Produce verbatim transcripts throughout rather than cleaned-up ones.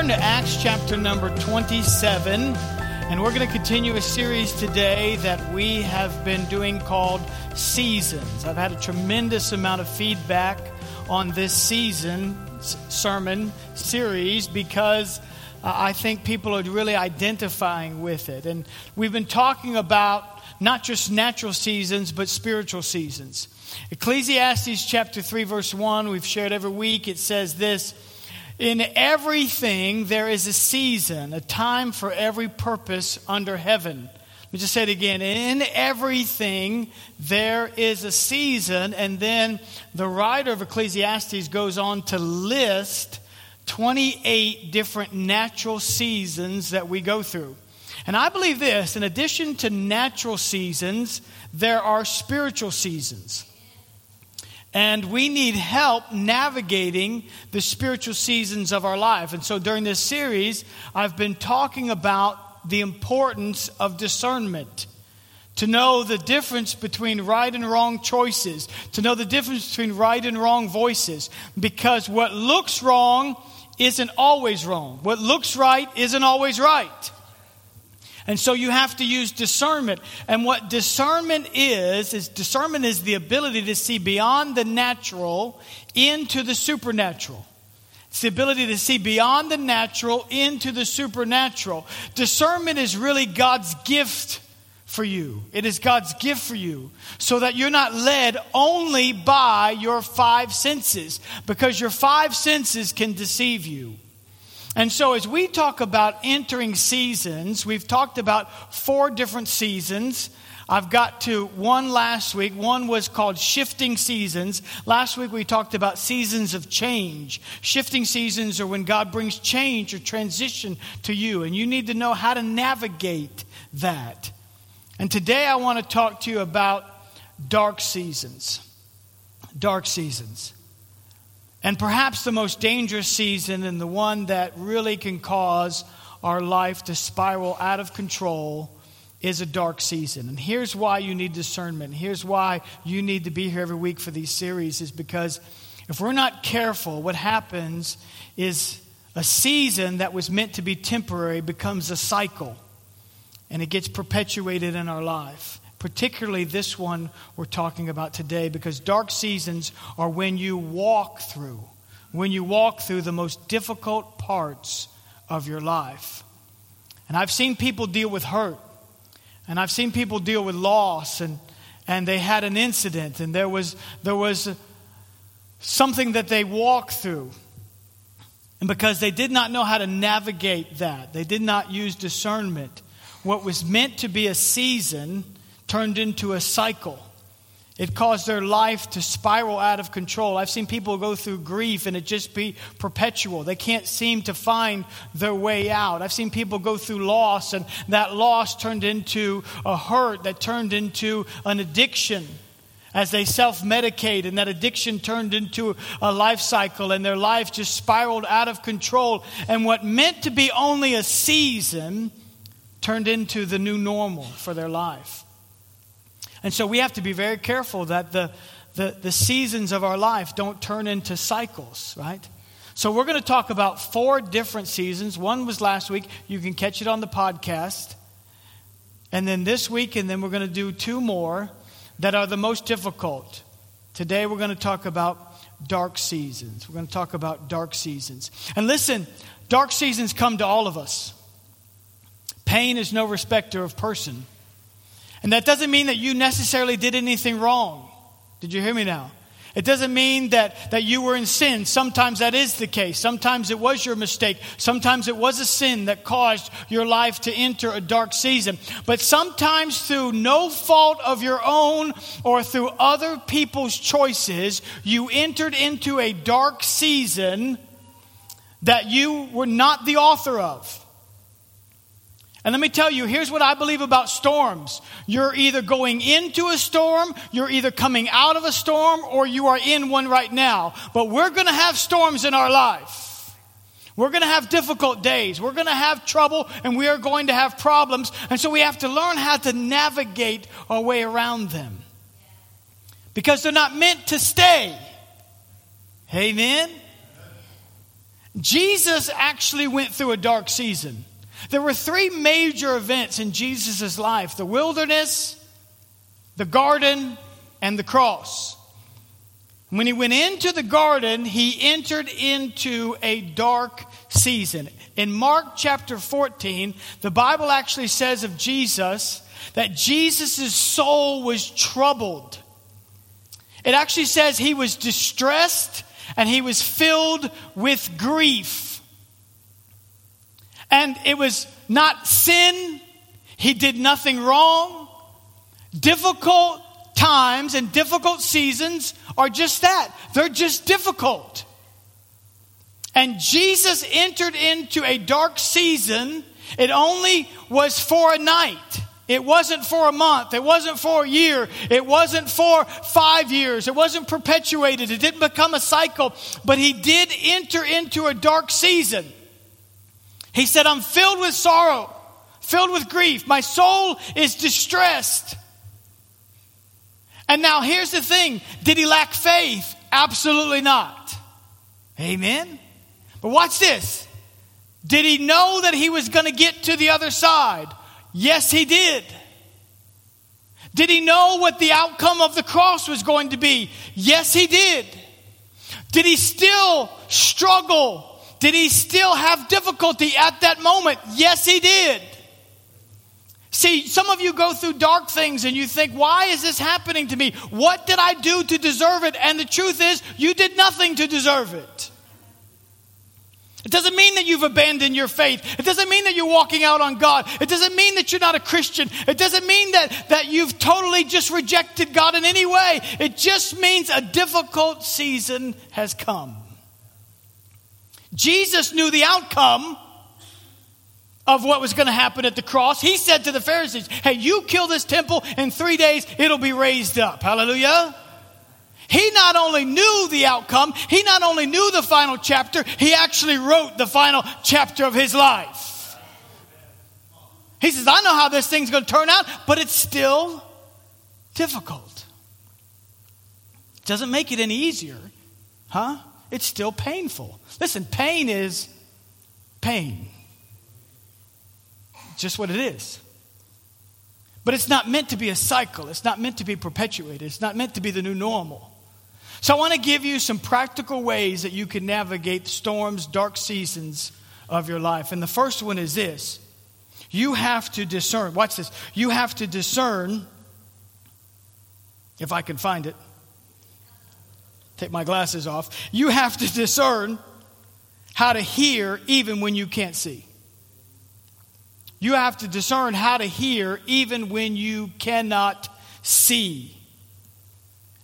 Turn to Acts chapter number twenty-seven, and we're going to continue a series today that we have been doing called Seasons. I've had a tremendous amount of feedback on this season sermon series because uh, I think people are really identifying with it. And we've been talking about not just natural seasons, but spiritual seasons. Ecclesiastes chapter three, verse one, we've shared every week. It says this: in everything there is a season, a time for every purpose under heaven. Let me just say it again. In everything there is a season. And then the writer of Ecclesiastes goes on to list twenty-eight different natural seasons that we go through. And I believe this: in addition to natural seasons, there are spiritual seasons. And we need help navigating the spiritual seasons of our life. And so during this series, I've been talking about the importance of discernment. To know the difference between right and wrong choices. To know the difference between right and wrong voices. Because what looks wrong isn't always wrong. What looks right isn't always right. And so you have to use discernment. And what discernment is, is discernment is the ability to see beyond the natural into the supernatural. It's the ability to see beyond the natural into the supernatural. Discernment is really God's gift for you. It is God's gift for you so that you're not led only by your five senses, because your five senses can deceive you. And so as we talk about entering seasons, we've talked about four different seasons. I've got to one last week. One was called shifting seasons. Last week we talked about seasons of change. Shifting seasons are when God brings change or transition to you, and you need to know how to navigate that. And today I want to talk to you about dark seasons. Dark seasons. And perhaps the most dangerous season, and the one that really can cause our life to spiral out of control, is a dark season. And here's why you need discernment. Here's why you need to be here every week for these series, is because if we're not careful, what happens is a season that was meant to be temporary becomes a cycle, and it gets perpetuated in our life. Particularly this one we're talking about today, because dark seasons are when you walk through, when you walk through the most difficult parts of your life. And I've seen people deal with hurt, and I've seen people deal with loss, and, and they had an incident, and there was, there was something that they walked through. And because they did not know how to navigate that, they did not use discernment, what was meant to be a season turned into a cycle. It caused their life to spiral out of control. I've seen people go through grief and it just be perpetual. They can't seem to find their way out. I've seen people go through loss, and that loss turned into a hurt that turned into an addiction as they self-medicate, and that addiction turned into a life cycle, and their life just spiraled out of control. And what meant to be only a season turned into the new normal for their life. And so we have to be very careful that the, the, the seasons of our life don't turn into cycles, right? So we're going to talk about four different seasons. One was last week. You can catch it on the podcast. And then this week, and then we're going to do two more that are the most difficult. Today we're going to talk about dark seasons. We're going to talk about dark seasons. And listen, dark seasons come to all of us. Pain is no respecter of person. And that doesn't mean that you necessarily did anything wrong. Did you hear me now? It doesn't mean that, that you were in sin. Sometimes that is the case. Sometimes it was your mistake. Sometimes it was a sin that caused your life to enter a dark season. But sometimes through no fault of your own or through other people's choices, you entered into a dark season that you were not the author of. And let me tell you, here's what I believe about storms. You're either going into a storm, you're either coming out of a storm, or you are in one right now. But we're going to have storms in our life. We're going to have difficult days. We're going to have trouble, and we are going to have problems. And so we have to learn how to navigate our way around them, because they're not meant to stay. Amen? Jesus actually went through a dark season. There were three major events in Jesus' life: the wilderness, the garden, and the cross. When he went into the garden, he entered into a dark season. In Mark chapter fourteen, the Bible actually says of Jesus that Jesus' soul was troubled. It actually says he was distressed and he was filled with grief. And it was not sin. He did nothing wrong. Difficult times and difficult seasons are just that. They're just difficult. And Jesus entered into a dark season. It only was for a night. It wasn't for a month. It wasn't for a year. It wasn't for five years. It wasn't perpetuated. It didn't become a cycle. But he did enter into a dark season. He said, I'm filled with sorrow, filled with grief. My soul is distressed. And now here's the thing. Did he lack faith? Absolutely not. Amen. But watch this. Did he know that he was going to get to the other side? Yes, he did. Did he know what the outcome of the cross was going to be? Yes, he did. Did he still struggle? Did he still have difficulty at that moment? Yes, he did. See, some of you go through dark things and you think, why is this happening to me? What did I do to deserve it? And the truth is, you did nothing to deserve it. It doesn't mean that you've abandoned your faith. It doesn't mean that you're walking out on God. It doesn't mean that you're not a Christian. It doesn't mean that, that you've totally just rejected God in any way. It just means a difficult season has come. Jesus knew the outcome of what was going to happen at the cross. He said to the Pharisees, hey, you kill this temple, in three days it'll be raised up. Hallelujah. He not only knew the outcome, he not only knew the final chapter, he actually wrote the final chapter of his life. He says, I know how this thing's going to turn out, but it's still difficult. It doesn't make it any easier, huh? It's still painful. Listen, pain is pain. Just what it is. But it's not meant to be a cycle. It's not meant to be perpetuated. It's not meant to be the new normal. So I want to give you some practical ways that you can navigate storms, dark seasons of your life. And the first one is this. You have to discern. Watch this. You have to discern, if I can find it. Take my glasses off. You have to discern how to hear even when you can't see. You have to discern how to hear even when you cannot see.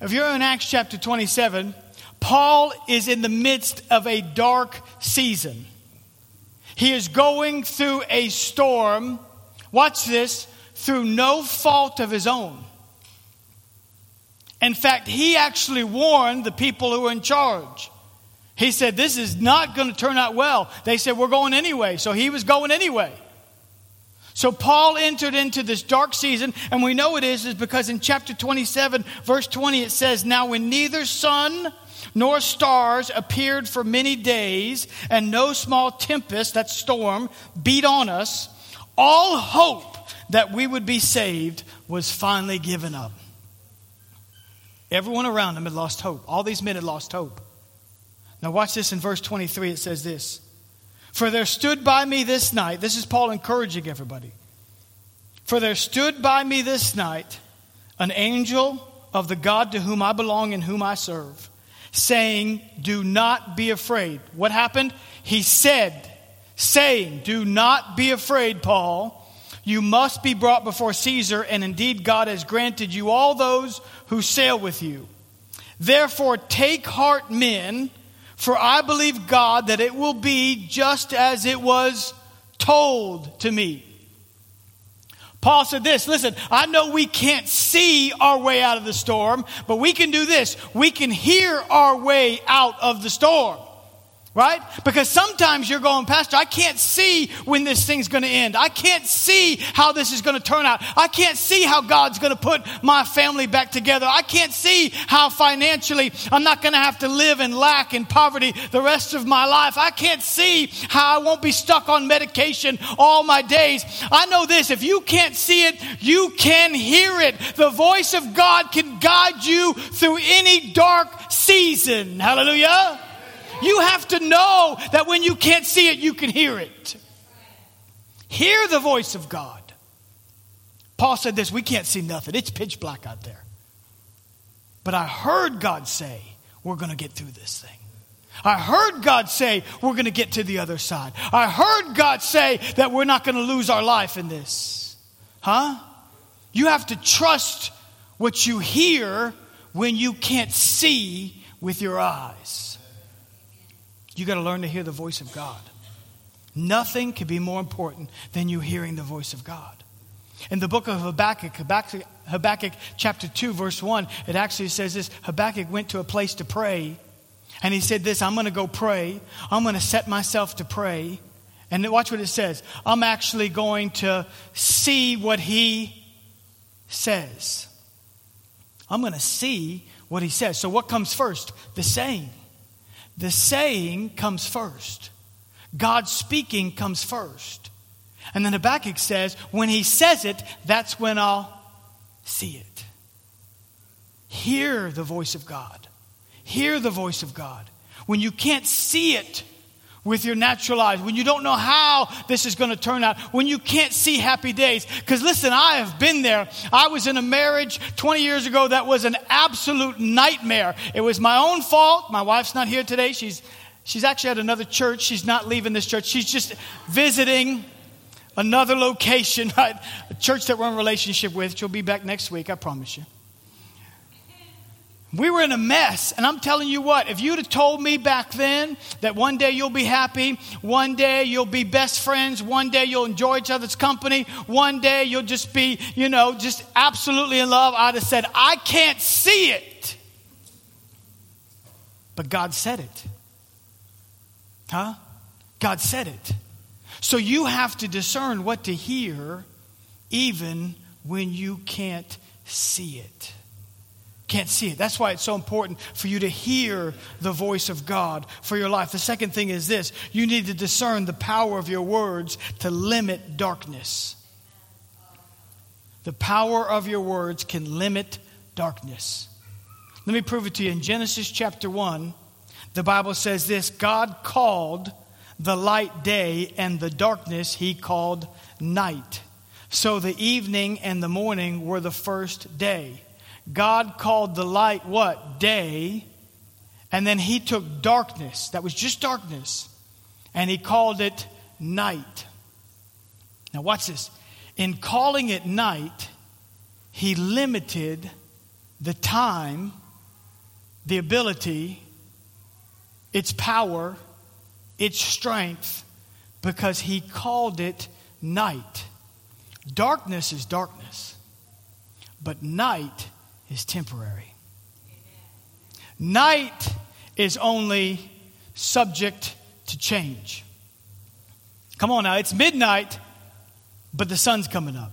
If you're in Acts chapter twenty-seven, Paul is in the midst of a dark season. He is going through a storm, watch this, through no fault of his own. In fact, he actually warned the people who were in charge. He said, this is not going to turn out well. They said, we're going anyway. So he was going anyway. So Paul entered into this dark season, and we know it is, is because in chapter twenty-seven, verse twenty, it says, now when neither sun nor stars appeared for many days, and no small tempest, that storm, beat on us, all hope that we would be saved was finally given up. Everyone around them had lost hope. All these men had lost hope. Now watch this in verse twenty-three, it says this. For there stood by me this night, this is Paul encouraging everybody. For there stood by me this night an angel of the God to whom I belong and whom I serve, saying, do not be afraid. What happened? He said, saying, do not be afraid, Paul. You must be brought before Caesar, and indeed God has granted you all those who sail with you. Therefore, take heart, men. For I believe God that it will be just as it was told to me. Paul said this, listen, I know we can't see our way out of the storm, but we can do this. We can hear our way out of the storm. Right? Because sometimes you're going, Pastor, I can't see when this thing's going to end. I can't see how this is going to turn out. I can't see how God's going to put my family back together. I can't see how financially I'm not going to have to live in lack and poverty the rest of my life. I can't see how I won't be stuck on medication all my days. I know this, if you can't see it, you can hear it. The voice of God can guide you through any dark season. Hallelujah. You have to know that when you can't see it, you can hear it. Hear the voice of God. Paul said this, we can't see nothing. It's pitch black out there. But I heard God say, we're going to get through this thing. I heard God say, we're going to get to the other side. I heard God say that we're not going to lose our life in this. Huh? You have to trust what you hear when you can't see with your eyes. You got to learn to hear the voice of God. Nothing could be more important than you hearing the voice of God. In the book of Habakkuk, Habakkuk, Habakkuk chapter two, verse one, it actually says this. Habakkuk went to a place to pray, and he said this, I'm going to go pray. I'm going to set myself to pray. And watch what it says. I'm actually going to see what he says. I'm going to see what he says. So what comes first? The saying. The saying comes first. God speaking comes first. And then Habakkuk says, when he says it, that's when I'll see it. Hear the voice of God. Hear the voice of God. When you can't see it with your natural eyes, when you don't know how this is going to turn out, when you can't see happy days. Because listen, I have been there. I was in a marriage twenty years ago that was an absolute nightmare. It was my own fault. My wife's not here today. She's she's actually at another church. She's not leaving this church. She's just visiting another location, right? A church that we're in a relationship with. She'll be back next week, I promise you. We were in a mess, and I'm telling you what, if you'd have told me back then that one day you'll be happy, one day you'll be best friends, one day you'll enjoy each other's company, one day you'll just be, you know, just absolutely in love, I'd have said, I can't see it. But God said it. Huh? God said it. So you have to discern what to hear even when you can't see it. Can't see it. That's why it's so important for you to hear the voice of God for your life. The second thing is this. You need to discern the power of your words to limit darkness. The power of your words can limit darkness. Let me prove it to you. In Genesis chapter one, the Bible says this, God called the light day, and the darkness he called night. So the evening and the morning were the first day. God called the light what? Day. And then he took darkness. That was just darkness. And he called it night. Now watch this. In calling it night, he limited the time, the ability, its power, its strength, because he called it night. Darkness is darkness. But night is temporary. Night is only subject to change. Come on now, it's midnight, but the sun's coming up.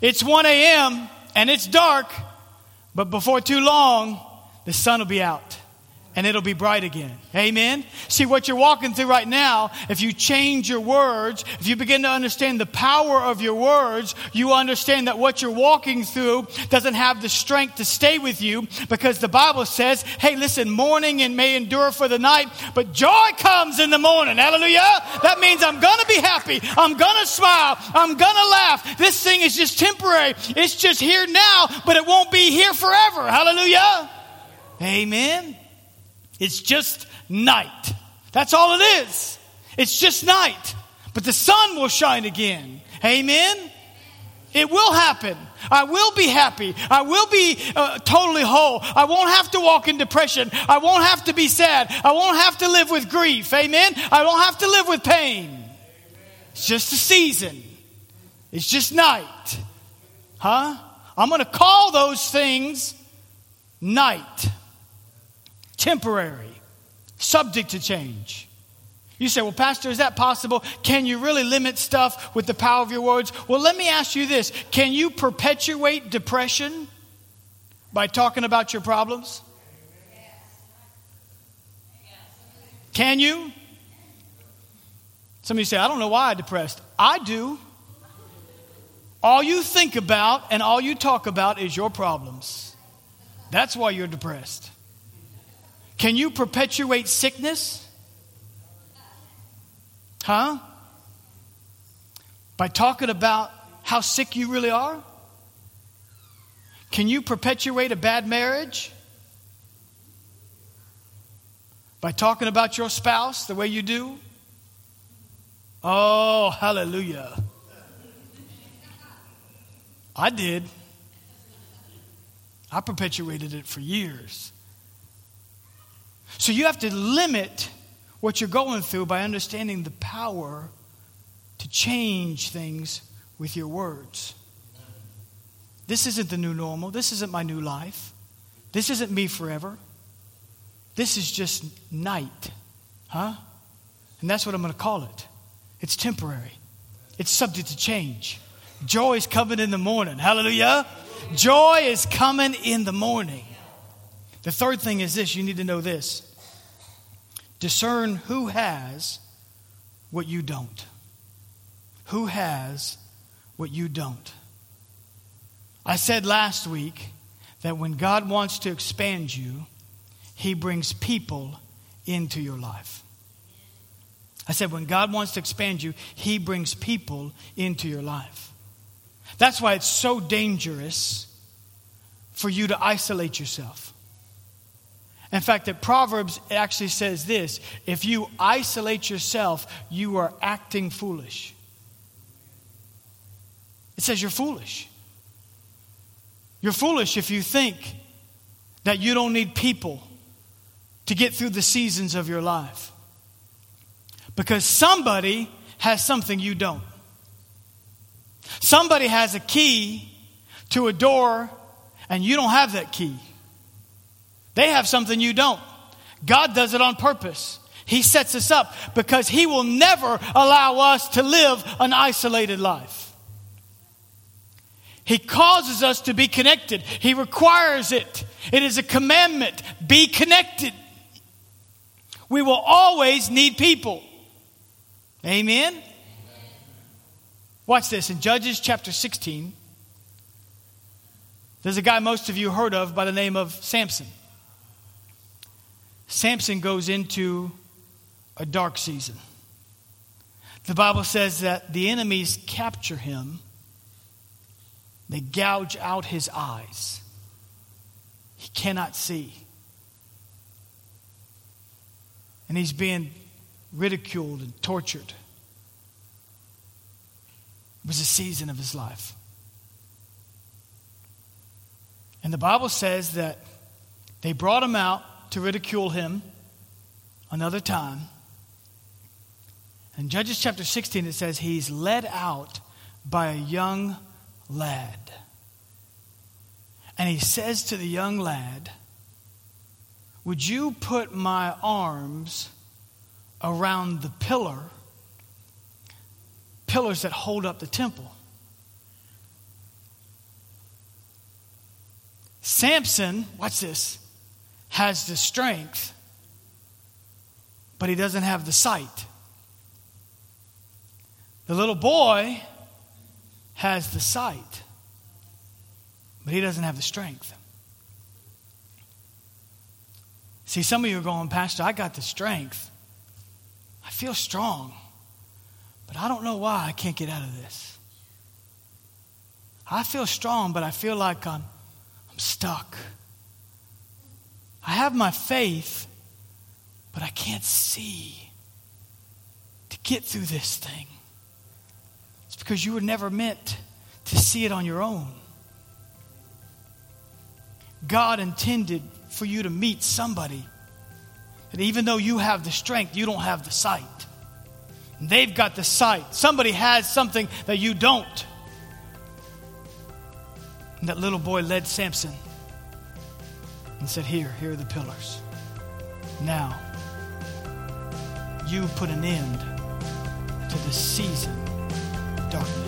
It's one a.m. and it's dark, but before too long, the sun will be out and it'll be bright again. Amen? See, what you're walking through right now, if you change your words, if you begin to understand the power of your words, you understand that what you're walking through doesn't have the strength to stay with you, because the Bible says, hey, listen, mourning and may endure for the night, but joy comes in the morning. Hallelujah. That means I'm going to be happy. I'm going to smile. I'm going to laugh. This thing is just temporary. It's just here now, but it won't be here forever. Hallelujah. Amen. It's just night. That's all it is. It's just night. But the sun will shine again. Amen? It will happen. I will be happy. I will be uh, totally whole. I won't have to walk in depression. I won't have to be sad. I won't have to live with grief. Amen? I won't have to live with pain. It's just a season. It's just night. Huh? I'm going to call those things night. Temporary, subject to change. You say, well, Pastor, is that possible? Can you really limit stuff with the power of your words? Well, let me ask you this. Can you perpetuate depression by talking about your problems? Can you? Some of you say, I don't know why I'm depressed. I do. All you think about and all you talk about is your problems. That's why you're depressed. Can you perpetuate sickness? Huh? By talking about how sick you really are? Can you perpetuate a bad marriage? By talking about your spouse the way you do? Oh, hallelujah. I did. I perpetuated it for years. So you have to limit what you're going through by understanding the power to change things with your words. This isn't the new normal. This isn't my new life. This isn't me forever. This is just night. Huh? And that's what I'm going to call it. It's temporary. It's subject to change. Joy is coming in the morning. Hallelujah. Joy is coming in the morning. The third thing is this. You need to know this. Discern who has what you don't. Who has what you don't. I said last week that when God wants to expand you, he brings people into your life. I said when God wants to expand you, he brings people into your life. That's why it's so dangerous for you to isolate yourself. In fact, that Proverbs actually says this: if you isolate yourself, you are acting foolish. It says you're foolish. You're foolish if you think that you don't need people to get through the seasons of your life. Because somebody has something you don't. Somebody has a key to a door and you don't have that key. They have something you don't. God does it on purpose. He sets us up because he will never allow us to live an isolated life. He causes us to be connected. He requires it. It is a commandment. Be connected. We will always need people. Amen? Amen. Watch this. In Judges chapter sixteen, there's a guy most of you heard of by the name of Samson. Samson goes into a dark season. The Bible says that the enemies capture him. They gouge out his eyes. He cannot see. And he's being ridiculed and tortured. It was a season of his life. And the Bible says that they brought him out to ridicule him another time. In Judges chapter sixteen, it says he's led out by a young lad. And he says to the young lad, would you put my arms around the pillar, pillars that hold up the temple? Samson, watch this, has the strength, but he doesn't have the sight. The little boy has the sight, but he doesn't have the strength. See, some of you are going, Pastor, I got the strength. I feel strong, but I don't know why I can't get out of this. I feel strong, but I feel like I'm, I'm stuck. I have my faith, but I can't see to get through this thing. Because you were never meant to see it on your own. God intended for you to meet somebody that even though you have the strength, you don't have the sight. And they've got the sight. Somebody has something that you don't. And that little boy led Samson and said, here, here are the pillars. Now, you put an end to this season of darkness.